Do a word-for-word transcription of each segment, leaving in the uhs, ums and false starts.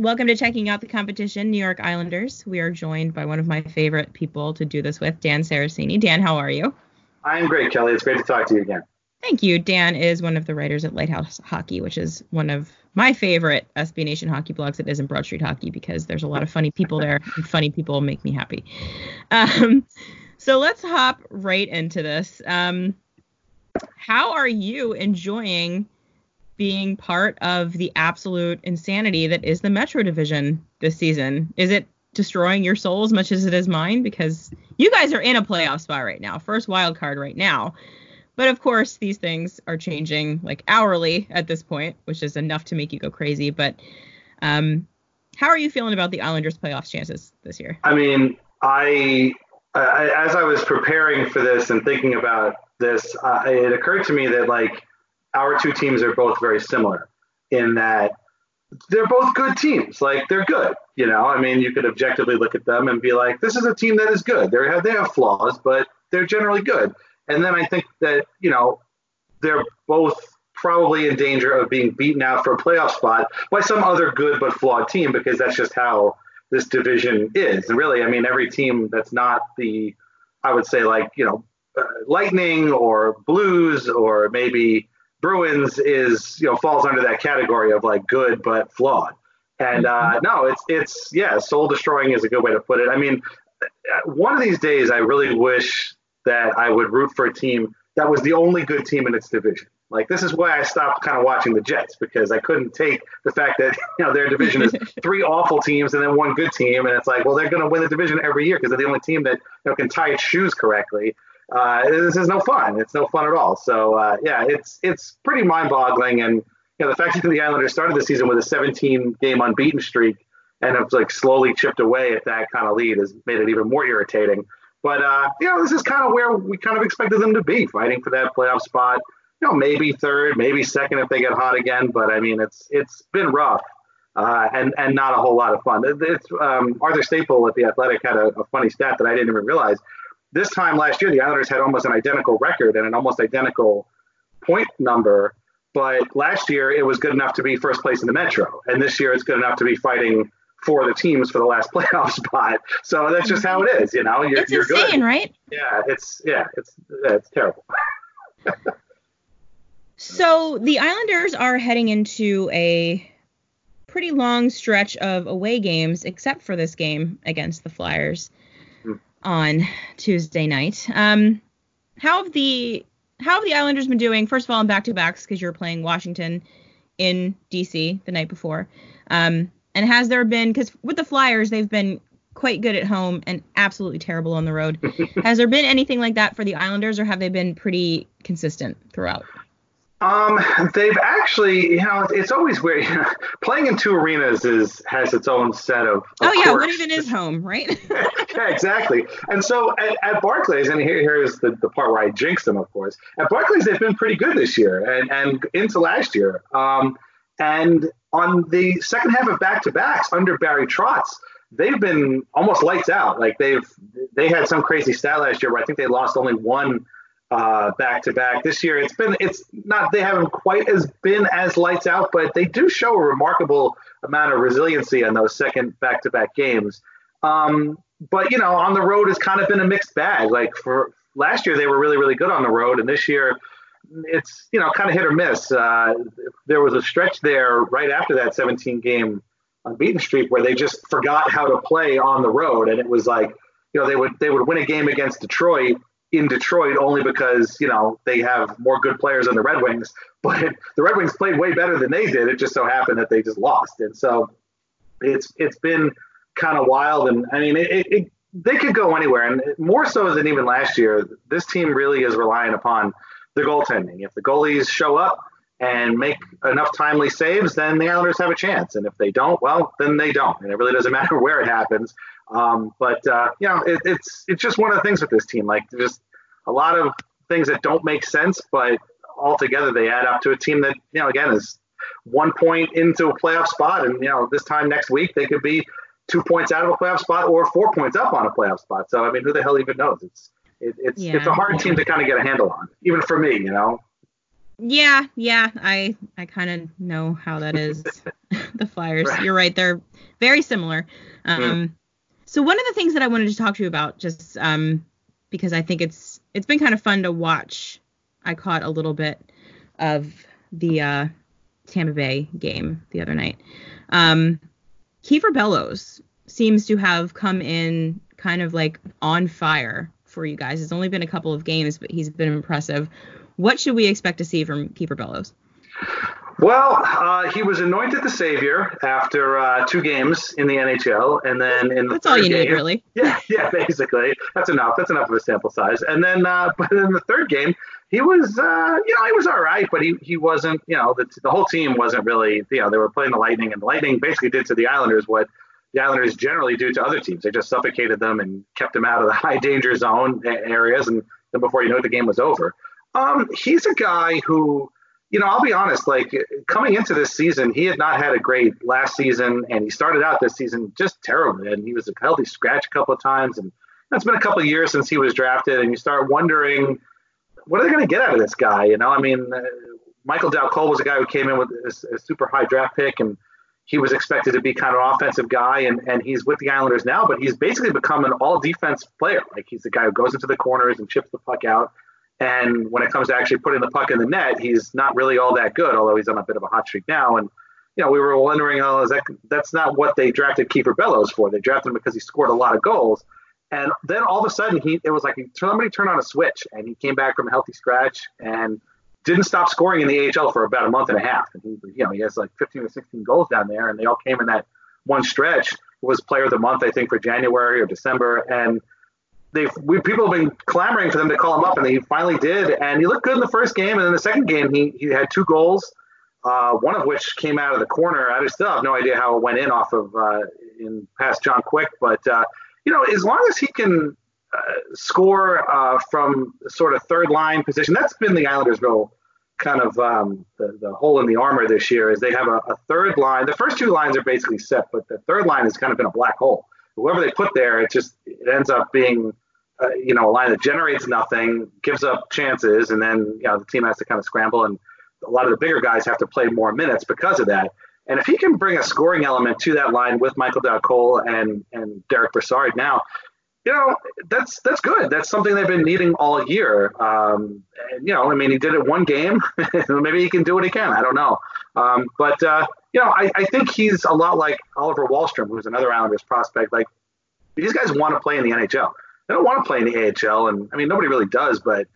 Welcome to Checking Out the Competition, New York Islanders. We are joined by one of my favorite people to do this with, Dan Saracini. Dan, how are you? I'm great, Kelly. It's great to talk to you again. Thank you. Dan is one of the writers at Lighthouse Hockey, which is one of my favorite S B Nation hockey blogs that isn't Broad Street Hockey, because there's a lot of funny people there, and funny people make me happy. Um, so let's hop right into this. Um, how are you enjoying being part of the absolute insanity that is the Metro Division this season? Is it destroying your soul as much as it is mine? Because you guys are in a playoff spot right now, first wild card right now. But of course, these things are changing like hourly at this point, which is enough to make you go crazy. But um, how are you feeling about the Islanders' playoff chances this year? I mean, I, I as I was preparing for this and thinking about this, uh, it occurred to me that like our two teams are both very similar in that they're both good teams. Like, they're good. You know, I mean, you could objectively look at them and be like, this is a team that is good. They have, they have flaws, but they're generally good. And then I think that, you know, they're both probably in danger of being beaten out for a playoff spot by some other good but flawed team, because that's just how this division is. And really, I mean, every team that's not the, I would say, like, you know, uh, Lightning or Blues or maybe Bruins is, you know, falls under that category of like good but flawed. And uh, no, it's, it's yeah, soul destroying is a good way to put it. I mean, one of these days I really wish that I would root for a team that was the only good team in its division. Like, this is why I stopped kind of watching the Jets, because I couldn't take the fact that, you know, their division is three awful teams and then one good team. And it's like, well, they're going to win the division every year because they're the only team that, you know, can tie its shoes correctly. Uh, this is no fun. It's no fun at all. So, uh, yeah, it's it's pretty mind-boggling. And, you know, the fact that the Islanders started the season with a seventeen-game unbeaten streak and have, like, slowly chipped away at that kind of lead has made it even more irritating. But, uh, you know, this is kind of where we kind of expected them to be, fighting for that playoff spot. You know, maybe third, maybe second if they get hot again. But, I mean, it's it's been rough uh, and, and not a whole lot of fun. It's um, Arthur Staple at The Athletic had a, a funny stat that I didn't even realize. This time last year, the Islanders had almost an identical record and an almost identical point number. But last year, it was good enough to be first place in the Metro. And this year, it's good enough to be fighting for the teams for the last playoff spot. So that's just how it is, you know. You're, it's you're insane, good. Right? Yeah, it's yeah, it's yeah, it's terrible. So the Islanders are heading into a pretty long stretch of away games, except for this game against the Flyers hmm. on Tuesday night. Um, how have the how have the Islanders been doing? First of all, in back to backs, because you're playing Washington in D C the night before. Um, And has there been, because with the Flyers, they've been quite good at home and absolutely terrible on the road. Has there been anything like that for the Islanders, or have they been pretty consistent throughout? Um, they've actually, you know, it's always weird. Playing in two arenas is has its own set of, of Oh, yeah, quirks. What even is home, right? Yeah, exactly. And so at, at Barclays, and here here's the, the part where I jinxed them, of course. At Barclays, they've been pretty good this year and, and into last year. Um, and on the second half of back-to-backs under Barry Trotz, they've been almost lights out. Like they've they had some crazy stat last year where I think they lost only one uh, back-to-back. This year it's been it's not they haven't quite as been as lights out, but they do show a remarkable amount of resiliency on those second back-to-back games. Um, but you know, on the road has kind of been a mixed bag. Like for last year they were really really good on the road, and this year it's, you know, kind of hit or miss. Uh, there was a stretch there right after that seventeen-game unbeaten streak where they just forgot how to play on the road, and it was like, you know, they would they would win a game against Detroit in Detroit only because, you know, they have more good players than the Red Wings, but it, the Red Wings played way better than they did. It just so happened that they just lost, and so it's it's been kind of wild. And I mean, it, it, it they could go anywhere, and more so than even last year, this team really is relying upon the goaltending. If the goalies show up and make enough timely saves, then the Islanders have a chance. And if they don't, well, then they don't. And it really doesn't matter where it happens. Um, but, uh, you know, it, it's it's just one of the things with this team. Like, just a lot of things that don't make sense, but altogether they add up to a team that, you know, again, is one point into a playoff spot. And, you know, this time next week they could be two points out of a playoff spot or four points up on a playoff spot. So, I mean, who the hell even knows? It's It, it's yeah. it's a hard team to kind of get a handle on, even for me, you know. Yeah, yeah, I I kind of know how that is. The Flyers, you're right, they're very similar. Um, yeah. So one of the things that I wanted to talk to you about, just um, because I think it's it's been kind of fun to watch. I caught a little bit of the uh, Tampa Bay game the other night. Um, Kiefer Bellows seems to have come in kind of like on fire for you guys. It's only been a couple of games, but he's been impressive. What should we expect to see from Kiefer Bellows? Well, uh, he was anointed the savior after uh, two games in the N H L, and then in the that's all you game, need, really. Yeah, yeah, basically, that's enough. That's enough of a sample size. And then, uh, but in the third game, he was, uh, you know, he was all right, but he, he wasn't. You know, the, the whole team wasn't really. You know, they were playing the Lightning, and the Lightning basically did to the Islanders what the Islanders generally do to other teams. They just suffocated them and kept them out of the high danger zone areas, and then before you know it, the game was over. Um, he's a guy who, you know, I'll be honest, like coming into this season, he had not had a great last season, and he started out this season just terribly. And he was a healthy scratch a couple of times. And it's been a couple of years since he was drafted. And you start wondering, what are they going to get out of this guy? You know, I mean, uh, Michael Dal Colle was a guy who came in with a, a super high draft pick, and he was expected to be kind of an offensive guy. And, and he's with the Islanders now, but he's basically become an all defense player. Like he's the guy who goes into the corners and chips the puck out. And when it comes to actually putting the puck in the net, he's not really all that good, although he's on a bit of a hot streak now. And, you know, we were wondering, oh, is that, that's not what they drafted Kiefer Bellows for. They drafted him because he scored a lot of goals. And then all of a sudden, he it was like somebody turned on a switch, and he came back from a healthy scratch and didn't stop scoring in the A H L for about a month and a half. And, he, you know, he has like fifteen or sixteen goals down there, and they all came in that one stretch. It was player of the month, I think, for January or December. And They we people have been clamoring for them to call him up, and they finally did. And he looked good in the first game, and in the second game, he, he had two goals, uh, one of which came out of the corner. I just still have no idea how it went in off of uh, in past John Quick, but uh, you know, as long as he can uh, score uh, from sort of third line position, that's been the Islanders' real kind of um, the the hole in the armor this year is they have a, a third line. The first two lines are basically set, but the third line has kind of been a black hole. Whoever they put there, it just it ends up being, uh, you know, a line that generates nothing, gives up chances, and then, you know, the team has to kind of scramble, and a lot of the bigger guys have to play more minutes because of that. And if he can bring a scoring element to that line with Michael Dal Colle and, and Derick Brassard now, you know, that's that's good. That's something they've been needing all year. Um, and, you know, I mean, he did it one game. Maybe he can do it again. I don't know. Um, but, uh, you know, I, I think he's a lot like Oliver Wahlstrom, who's another Islanders prospect. Like, these guys want to play in the N H L. They don't want to play in the A H L. And, I mean, nobody really does, but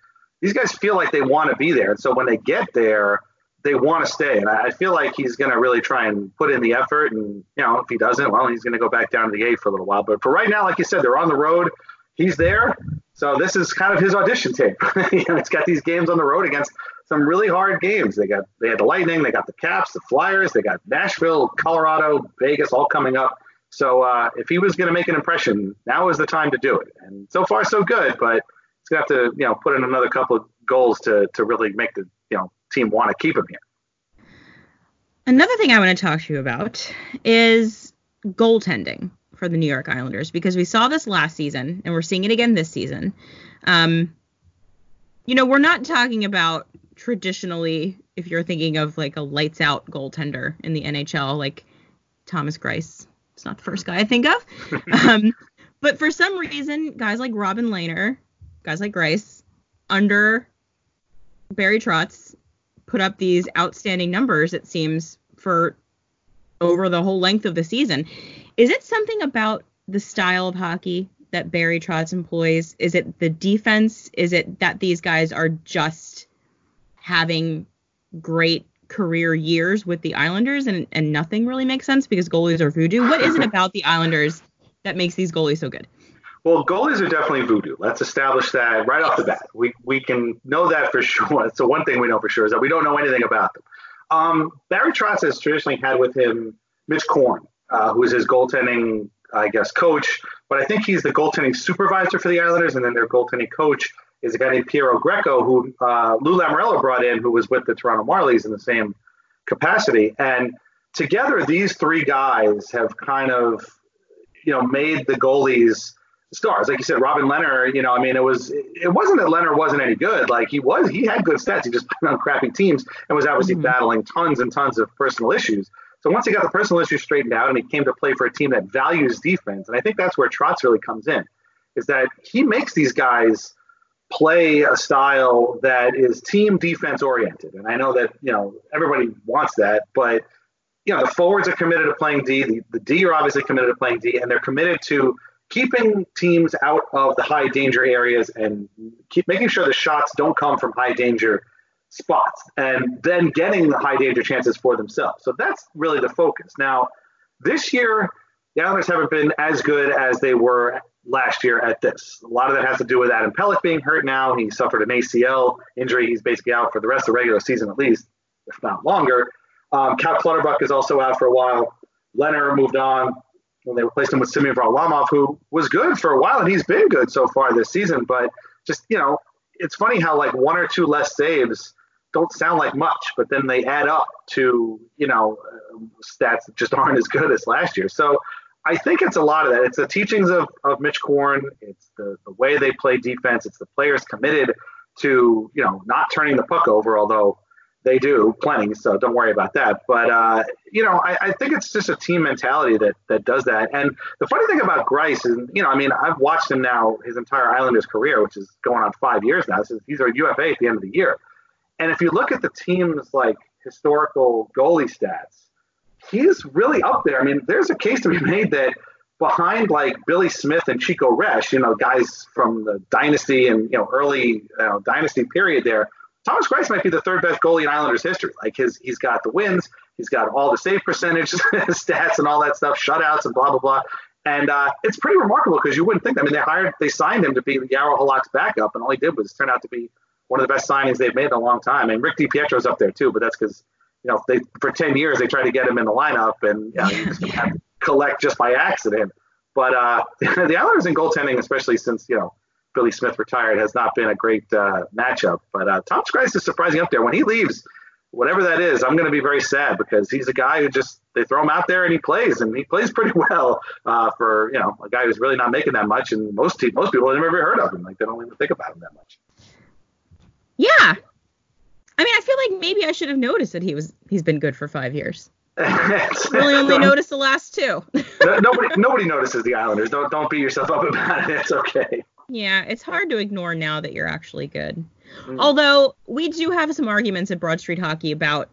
these guys feel like they want to be there. And so when they get there, they want to stay. And I, I feel like he's going to really try and put in the effort. And, you know, if he doesn't, well, he's going to go back down to the A for a little while. But for right now, like you said, they're on the road. He's there. So this is kind of his audition tape. You know, it's got these games on the road against some really hard games. They got they had the Lightning, they got the Caps, the Flyers, they got Nashville, Colorado, Vegas, all coming up. So uh, if he was going to make an impression, now is the time to do it. And so far, so good. But he's going to have to, you know, put in another couple of goals to to really make the, you know, team want to keep him here. Another thing I want to talk to you about is goaltending for the New York Islanders, because we saw this last season and we're seeing it again this season. Um, you know, we're not talking about traditionally, if you're thinking of like a lights out goaltender in the N H L, like Thomas Greiss, it's not the first guy I think of. um, but for some reason, guys like Robin Lehner, guys like Greiss, under Barry Trotz, put up these outstanding numbers, it seems, for over the whole length of the season. Is it something about the style of hockey that Barry Trotz employs? Is it the defense? Is it that these guys are just having great career years with the Islanders and, and nothing really makes sense because goalies are voodoo? What is it about the Islanders that makes these goalies so good? Well, goalies are definitely voodoo. Let's establish that right off the bat. We we can know that for sure. So one thing we know for sure is that we don't know anything about them. Um, Barry Trotz has traditionally had with him Mitch Korn, uh, who is his goaltending, I guess, coach. But I think he's the goaltending supervisor for the Islanders, and then their goaltending coach is a guy named Piero Greco, who uh, Lou Lamorello brought in, who was with the Toronto Marlies in the same capacity. And together, these three guys have kind of, you know, made the goalies – stars. Like you said, Robin Lehner, you know, I mean, it was, it wasn't that Lehner wasn't any good. Like he was, he had good stats. He just played on crappy teams and was obviously mm-hmm. battling tons and tons of personal issues. So once he got the personal issues straightened out and he came to play for a team that values defense, and I think that's where Trotz really comes in, is that he makes these guys play a style that is team defense oriented. And I know that, you know, everybody wants that, but you know, the forwards are committed to playing D, the, the D are obviously committed to playing D, and they're committed to keeping teams out of the high danger areas and keep making sure the shots don't come from high danger spots, and then getting the high danger chances for themselves. So that's really the focus. Now, this year, the Islanders haven't been as good as they were last year at this. A lot of that has to do with Adam Pelech being hurt now. He suffered an A C L injury. He's basically out for the rest of the regular season at least, if not longer. Um, Cal Clutterbuck is also out for a while. Lehner moved on when they replaced him with Semyon Varlamov, who was good for a while, and he's been good so far this season. But just, you know, it's funny how, like, one or two less saves don't sound like much, but then they add up to, you know, stats that just aren't as good as last year. So I think it's a lot of that. It's the teachings of, of Mitch Korn. It's the, the way they play defense. It's the players committed to, you know, not turning the puck over, although – they do plenty, so don't worry about that. But, uh, you know, I, I think it's just a team mentality that that does that. And the funny thing about Greiss is, you know, I mean, I've watched him now his entire Islanders career, which is going on five years now. So he's a U F A at the end of the year. And if you look at the team's, like, historical goalie stats, he's really up there. I mean, there's a case to be made that behind, like, Billy Smith and Chico Resch, you know, guys from the dynasty and, you know, early uh, dynasty period there, Thomas Greiss might be the third best goalie in Islanders history. Like his, he's got the wins, he's got all the save percentage stats and all that stuff, shutouts and blah blah blah. And uh, it's pretty remarkable because you wouldn't think that. I mean, they hired, they signed him to be Jarro Halak's backup, and all he did was turn out to be one of the best signings they've made in a long time. And Rick DiPietro's up there too, but that's because you know they for ten years they tried to get him in the lineup, and you know, you just have to collect just by accident. But uh, the Islanders in goaltending, especially since you know. Billy Smith retired, has not been a great uh, matchup. But uh, Thomas Greiss is surprising up there. When he leaves, whatever that is, I'm going to be very sad because he's a guy who just they throw him out there and he plays, and he plays pretty well uh, for you know a guy who's really not making that much, and most te- most people have never heard of him. Like they don't even think about him that much. Yeah, I mean, I feel like maybe I should have noticed that he was he's been good for five years. Really only noticed the last two. no, nobody nobody notices the Islanders. Don't don't beat yourself up about it. It's okay. Yeah, it's hard to ignore now that you're actually good. Mm. Although we do have some arguments at Broad Street Hockey about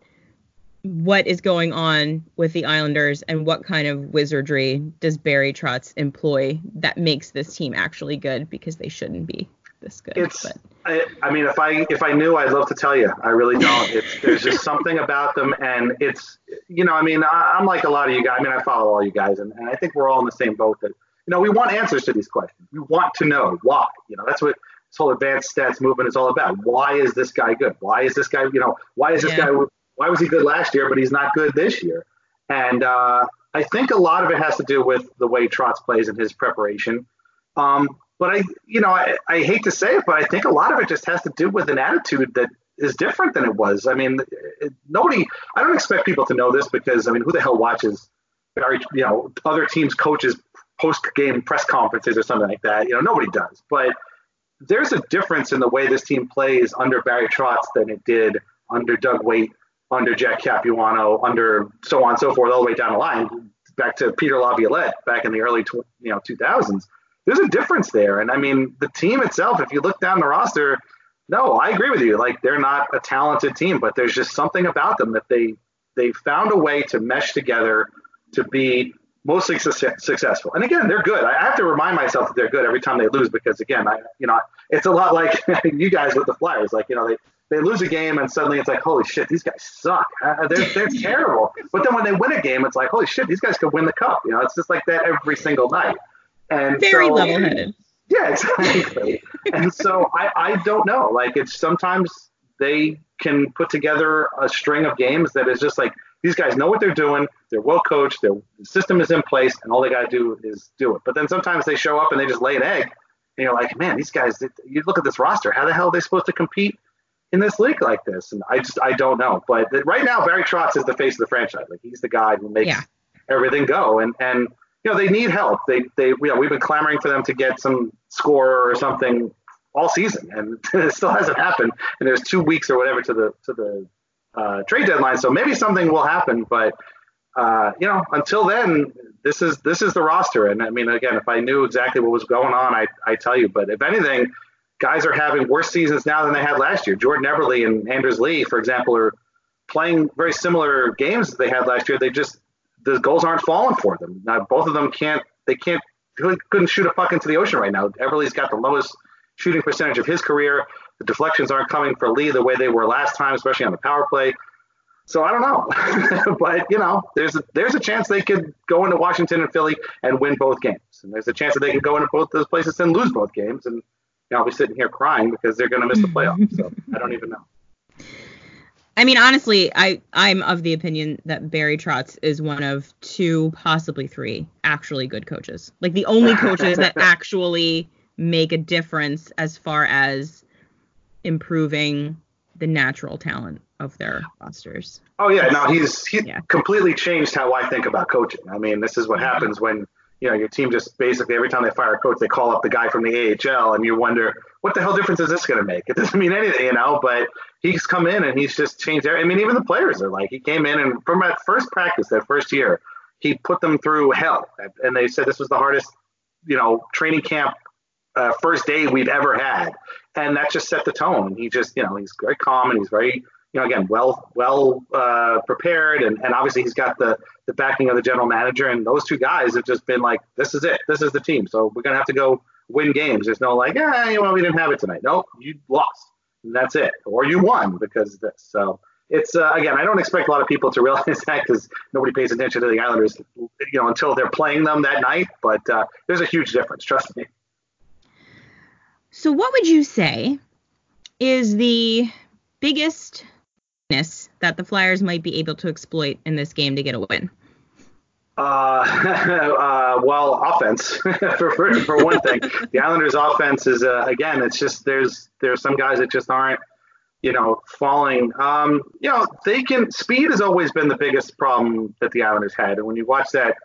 what is going on with the Islanders and what kind of wizardry does Barry Trotz employ that makes this team actually good because they shouldn't be this good. It's, but. I, I mean, if I if I knew, I'd love to tell you. I really don't. It's, there's just something about them, and it's, you know, I mean, I, I'm like a lot of you guys. I mean, I follow all you guys, and, and I think we're all in the same boat that, you know, we want answers to these questions. We want to know why. You know, that's what this whole advanced stats movement is all about. Why is this guy good? Why is this guy, you know, why is this yeah. guy, why was he good last year, but he's not good this year? And uh, I think a lot of it has to do with the way Trotz plays and his preparation. Um, but I, you know, I, I hate to say it, but I think a lot of it just has to do with an attitude that is different than it was. I mean, it, nobody, I don't expect people to know this because, I mean, who the hell watches, you know, other teams' coaches post-game press conferences or something like that. You know, nobody does. But there's a difference in the way this team plays under Barry Trotz than it did under Doug Weight, under Jack Capuano, under so on and so forth, all the way down the line, back to Peter LaViolette back in the early tw- you know two thousands. There's a difference there. And, I mean, the team itself, if you look down the roster, no, I agree with you. Like, they're not a talented team, but there's just something about them that they they found a way to mesh together to be – mostly su- successful. And again, they're good. I have to remind myself that they're good every time they lose because, again, I, you know, it's a lot like you guys with the Flyers. Like, you know, they, they lose a game and suddenly it's like, holy shit, these guys suck. Uh, they're they're terrible. But then when they win a game, it's like, holy shit, these guys could win the cup. You know, it's just like that every single night. And very so, level-headed. Yeah, exactly. And so I, I don't know. Like, it's sometimes they can put together a string of games that is just like, these guys know what they're doing. They're well coached. Their system is in place, and all they got to do is do it. But then sometimes they show up and they just lay an egg, and you're like, man, these guys. You look at this roster. How the hell are they supposed to compete in this league like this? And I just I don't know. But right now, Barry Trotz is the face of the franchise. Like he's the guy who makes yeah. everything go. And and you know, they need help. They, they, yeah, we've been clamoring for them to get some scorer or something all season, and it still hasn't happened. And there's two weeks or whatever to the to the uh, trade deadline, so maybe something will happen. But uh, you know, until then, this is this is the roster. And I mean, again, if I knew exactly what was going on, I I tell you. But if anything, guys are having worse seasons now than they had last year. Jordan Eberle and Anders Lee, for example, are playing very similar games that they had last year. They just the goals aren't falling for them. Now, both of them can't, they can't, couldn't shoot a puck into the ocean right now. Everly's got the lowest shooting percentage of his career. The deflections aren't coming for Lee the way they were last time, especially on the power play. So I don't know, but you know, there's a, there's a chance they could go into Washington and Philly and win both games. And there's a chance that they could go into both those places and lose both games. And you know, I'll be sitting here crying because they're going to miss the playoffs. So I don't even know. I mean, honestly, I, I'm of the opinion that Barry Trotz is one of two, possibly three, actually good coaches. Like, the only coaches that actually make a difference as far as improving the natural talent of their rosters. Oh, yeah. No, he's he yeah. completely changed how I think about coaching. I mean, this is what happens when, you know, your team just basically every time they fire a coach, they call up the guy from the A H L, and you wonder, what the hell difference is this going to make? It doesn't mean anything, you know, but he's come in and he's just changed everything. I mean, even the players are like, he came in and from that first practice, that first year, he put them through hell. And they said this was the hardest, you know, training camp uh, first day we've ever had. And that just set the tone. He just, you know, he's very calm and he's very, you know, again, well, well uh, prepared. And, and obviously he's got the, the backing of the general manager. And those two guys have just been like, this is it. This is the team. So we're going to have to go win games. There's no like, eh, you know, we didn't have it tonight. Nope, you lost. And that's it, or you won because of this. So it's uh, again, I don't expect a lot of people to realize that because nobody pays attention to the Islanders, you know, until they're playing them that night. But uh, there's a huge difference, trust me. So what would you say is the biggest weakness that the Flyers might be able to exploit in this game to get a win? Uh, uh, well, offense for, for for one thing. The Islanders' offense is uh, again, it's just there's there's some guys that just aren't, you know, falling. Um, you know, they can speed has always been the biggest problem that the Islanders had, and when you watch that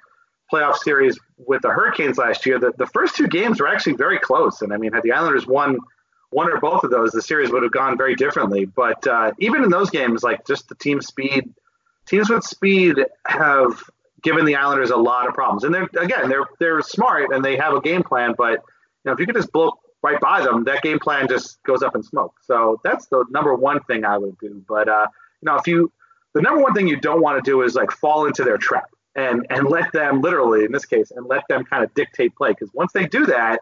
playoff series with the Hurricanes last year, the, the first two games were actually very close, and I mean, had the Islanders won one or both of those, the series would have gone very differently. But uh, even in those games, like just the team speed, teams with speed have given the Islanders a lot of problems. And they're again, they're they're smart and they have a game plan, but you know, if you could just blow right by them, that game plan just goes up in smoke. So that's the number one thing I would do. But uh, you know, if you the number one thing you don't want to do is like fall into their trap and and let them literally in this case and let them kind of dictate play, because once they do that,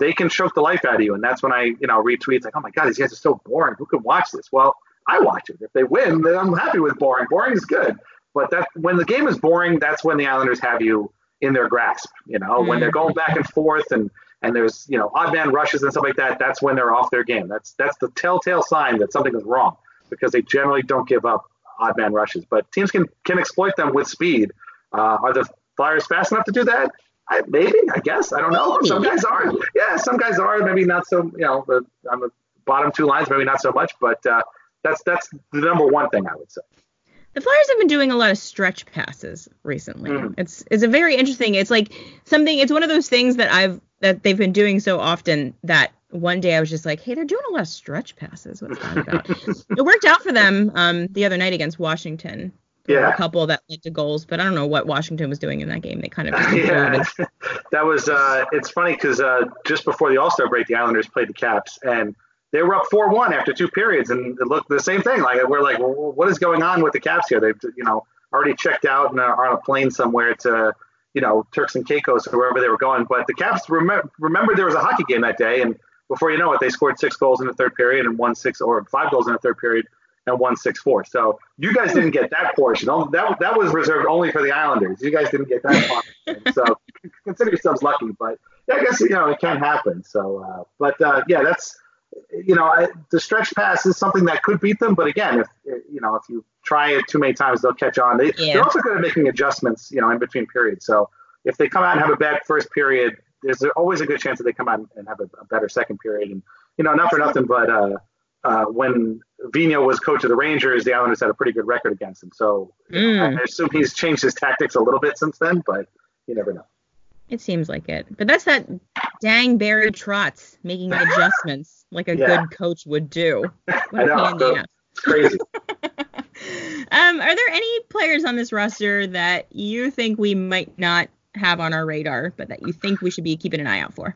they can choke the life out of you. And that's when I you know read tweets like, oh my God, these guys are so boring. Who could watch this? Well, I watch it. If they win, then I'm happy with boring. Boring is good. But that when the game is boring, that's when the Islanders have you in their grasp, you know, mm-hmm. when they're going back and forth and, and there's, you know, odd man rushes and stuff like that. That's when they're off their game. That's that's the telltale sign that something is wrong, because they generally don't give up odd man rushes. But teams can, can exploit them with speed. Uh, are the Flyers fast enough to do that? I, maybe, I guess. I don't know. Some guys are. Yeah, some guys are. Maybe not so, you know, the, on the bottom two lines, maybe not so much. But uh, that's that's the number one thing I would say. The Flyers have been doing a lot of stretch passes recently. Mm. It's it's a very interesting. It's like something. It's one of those things that I've that they've been doing so often that one day I was just like, hey, they're doing a lot of stretch passes. What's that about? It worked out for them um, the other night against Washington. There yeah, were a couple that led to goals, but I don't know what Washington was doing in that game. They kind of just yeah. That was. Uh, it's funny because uh, just before the All-Star break, the Islanders played the Caps and they were up four one after two periods, and it looked the same thing. Like we're like, well, what is going on with the Caps here? They've, you know, already checked out and are on a plane somewhere to, you know, Turks and Caicos or wherever they were going. But the Caps remember, remembered there was a hockey game that day, and before you know it, they scored six goals in the third period and won six, or five goals in the third period and won six four. So you guys didn't get that portion. That that was reserved only for the Islanders. You guys didn't get that portion. So consider yourselves lucky. But yeah, I guess you know it can happen. So, uh, but uh, yeah, that's. You know, I, the stretch pass is something that could beat them. But again, if you know, if you try it too many times, they'll catch on. They, yeah. They're also good at making adjustments, you know, in between periods. So if they come out and have a bad first period, there's always a good chance that they come out and have a, a better second period. And, you know, not for nothing, but uh, uh, when Vigneault was coach of the Rangers, the Islanders had a pretty good record against him. So mm. you know, I assume he's changed his tactics a little bit since then, but you never know. It seems like it. But that's that dang Barry Trotz making adjustments like a yeah. good coach would do. What a pain in the ass. It's crazy. um, are there any players on this roster that you think we might not have on our radar, but that you think we should be keeping an eye out for?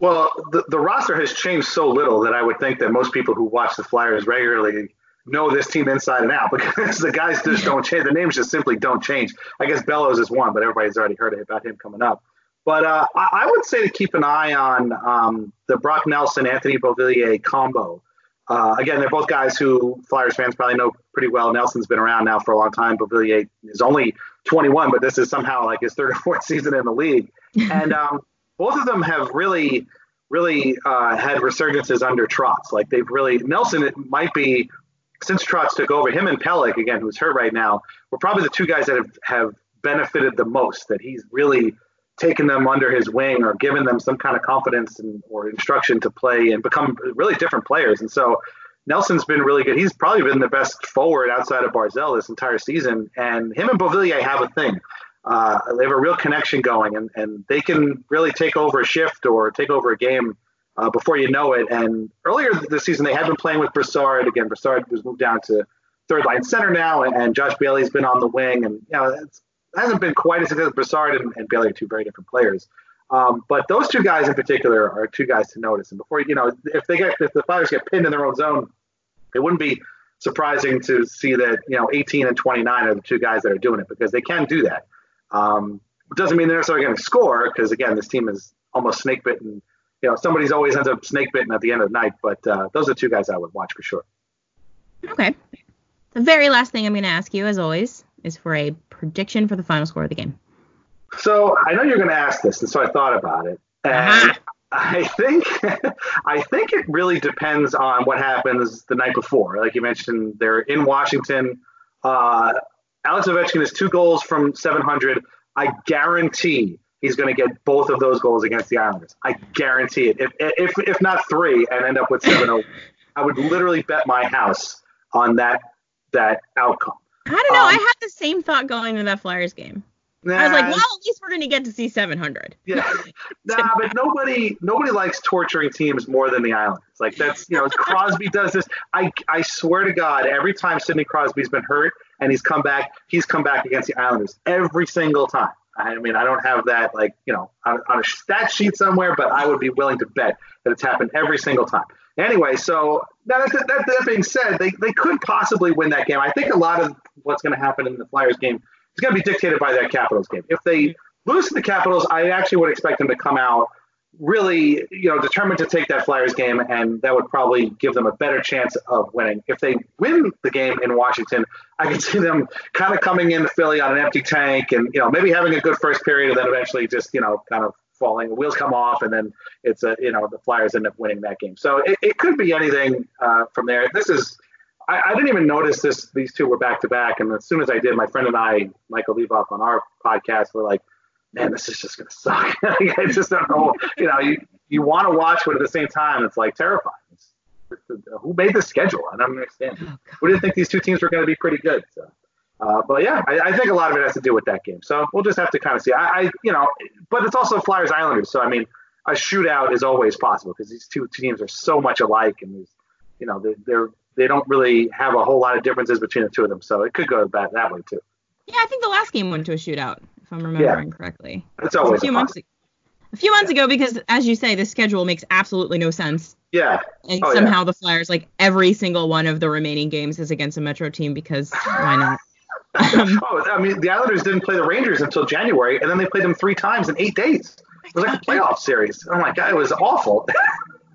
Well, the, the roster has changed so little that I would think that most people who watch the Flyers regularly know this team inside and out, because the guys just don't change. The names just simply don't change. I guess Bellows is one, but everybody's already heard about him coming up. But uh, I, I would say to keep an eye on um, the Brock Nelson, Anthony Beauvillier combo. Uh, again, they're both guys who Flyers fans probably know pretty well. Nelson's been around now for a long time. Beauvillier is only twenty-one, but this is somehow like his third or fourth season in the league. And um, both of them have really, really uh, had resurgences under Trotz. Like they've really – Nelson, it might be – since Trotz took over, him and Pelech, again, who's hurt right now, were probably the two guys that have, have benefited the most, that he's really – taking them under his wing or giving them some kind of confidence and, or instruction to play and become really different players. And so Nelson's been really good. He's probably been the best forward outside of Barzal this entire season. And him and Beauvillier have a thing. Uh, they have a real connection going, and, and they can really take over a shift or take over a game uh, before you know it. And earlier this season, they had been playing with Brassard. Again, Brassard was moved down to third line center now, and, and Josh Bailey's been on the wing. And, you know, it's, hasn't been quite as good as Brassard and, and Bailey are two very different players. Um, but those two guys in particular are two guys to notice. And before, you know, if they get, if the Flyers get pinned in their own zone, it wouldn't be surprising to see that, you know, eighteen and twenty-nine are the two guys that are doing it, because they can do that. Um, it doesn't mean they're necessarily going to score, because again, this team is almost snake bitten. You know, somebody's always ends up snake bitten at the end of the night, but uh, those are two guys I would watch for sure. Okay. The very last thing I'm going to ask you, as always, is for a prediction for the final score of the game. So I know you're going to ask this, and so I thought about it. And uh-huh. I think I think it really depends on what happens the night before. Like you mentioned, they're in Washington. Uh, Alex Ovechkin is two goals from seven hundred. I guarantee he's going to get both of those goals against the Islanders. I guarantee it. If if, if not three and end up with seven oh, I would literally bet my house on that that outcome. I don't know. Um, I had the same thought going into that Flyers game. Nah, I was like, well, at least we're going to get to see seven hundred. Yeah. Nah, but nobody nobody likes torturing teams more than the Islanders. Like, that's, you know, Crosby does this. I I swear to God, every time Sidney Crosby's been hurt and he's come back, he's come back against the Islanders every single time. I mean, I don't have that, like, you know, on, on a stat sheet somewhere, but I would be willing to bet that it's happened every single time. Anyway, so now that, that, that being said, they, they could possibly win that game. I think a lot of what's going to happen in the Flyers game is going to be dictated by that Capitals game. If they lose to the Capitals, I actually would expect them to come out really, you know, determined to take that Flyers game, and that would probably give them a better chance of winning. If they win the game in Washington, I could see them kind of coming into Philly on an empty tank and, you know, maybe having a good first period and then eventually just, you know, kind of falling, the wheels come off, and then it's a, you know, the Flyers end up winning that game. So it, it could be anything uh, from there. This is, I, I didn't even notice this. These two were back to back, and as soon as I did, my friend and I, Michael Leboff, on our podcast, were like, "Man, this is just gonna suck." I just don't know. You know, you you want to watch, but at the same time, it's like terrifying. It's, it's, uh, who made the schedule? I don't understand. Oh, we didn't think these two teams were going to be pretty good. So. Uh, but yeah, I, I think a lot of it has to do with that game. So we'll just have to kind of see. I, I you know, but it's also Flyers Islanders. So I mean, a shootout is always possible because these two teams are so much alike, and these, you know, they, they're they don't really have a whole lot of differences between the two of them. So it could go that that way too. Yeah, I think the last game went to a shootout, if I'm remembering yeah. correctly. It's always it's a few months ago. A few months ago, because as you say, the schedule makes absolutely no sense. Yeah. And oh, somehow yeah. the Flyers, like every single one of the remaining games, is against a Metro team, because why not? Um, oh, I mean, the Islanders didn't play the Rangers until January, and then they played them three times in eight days. It was like a playoff series. Oh my God, it was awful.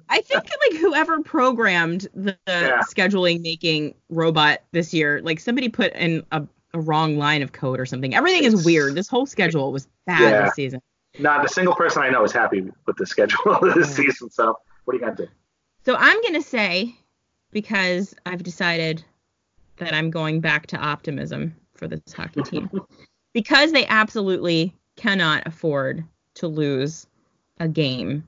I think like whoever programmed the yeah. scheduling making robot this year, like somebody put in a, a wrong line of code or something. Everything is weird. This whole schedule was bad yeah. this season. Not a single person I know is happy with the schedule this yeah. season. So what are you gonna do? So I'm gonna say, because I've decided that I'm going back to optimism for this hockey team, because they absolutely cannot afford to lose a game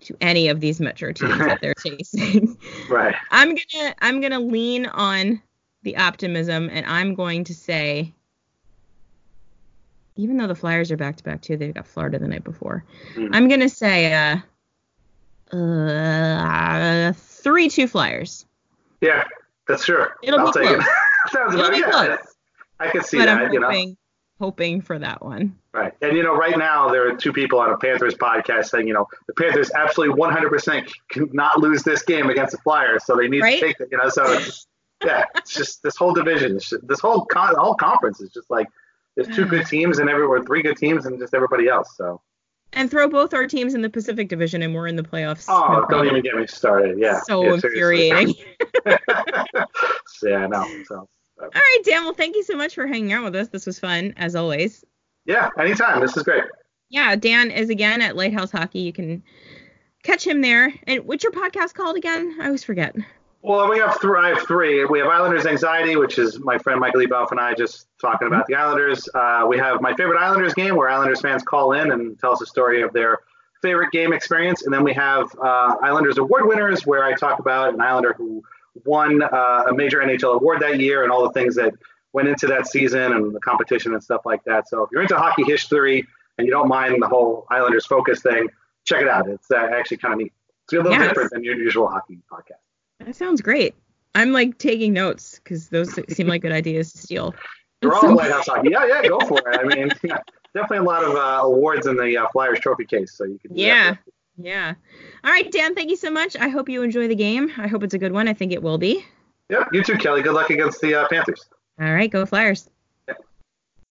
to any of these Metro teams that they're chasing. Right. I'm gonna I'm gonna lean on the optimism, and I'm going to say even though the Flyers are back-to-back, too, they've got Florida the night before. Mm-hmm. I'm going to say uh, uh, three two Flyers. Yeah, that's sure. It'll I'll be take close. It. Sounds It'll about, be yeah, close. I can see but that, I'm you hoping, know. hoping for that one. Right. And, you know, right now there are two people on a Panthers podcast saying, you know, the Panthers absolutely one hundred percent cannot lose this game against the Flyers, so they need right? to take it, you know. So, it's, yeah, it's just this whole division, this whole con- whole conference is just like there's two good teams and everywhere, three good teams and just everybody else. So. And throw both our teams in the Pacific Division and we're in the playoffs. Oh, no don't problem. Even get me started. Yeah. So yeah, infuriating. yeah, I know. So. All right, Dan. Well, thank you so much for hanging out with us. This was fun, as always. Yeah, anytime. This is great. Yeah, Dan is again at Lighthouse Hockey. You can catch him there. And what's your podcast called again? I always forget. Well, we have, th- I have three. We have Islanders Anxiety, which is my friend Michael Leboff and I just talking about the Islanders. Uh, we have my favorite Islanders game, where Islanders fans call in and tell us a story of their favorite game experience. And then we have uh, Islanders Award Winners, where I talk about an Islander who won uh, a major N H L award that year and all the things that went into that season and the competition and stuff like that. So if you're into hockey history and you don't mind the whole Islanders focus thing, check it out. It's uh, actually kind of neat. It's a little yes. different than your usual hockey podcast. That sounds great. I'm like taking notes because those seem like good ideas to steal. They're all so- Lighthouse Hockey. Yeah, yeah, go for it. I mean, yeah, definitely a lot of uh, awards in the uh, Flyers trophy case. So you can do yeah. that. Yeah. All right, Dan, thank you so much. I hope you enjoy the game. I hope it's a good one. I think it will be. Yep, you too, Kelly. Good luck against the uh, Panthers. All right, go Flyers.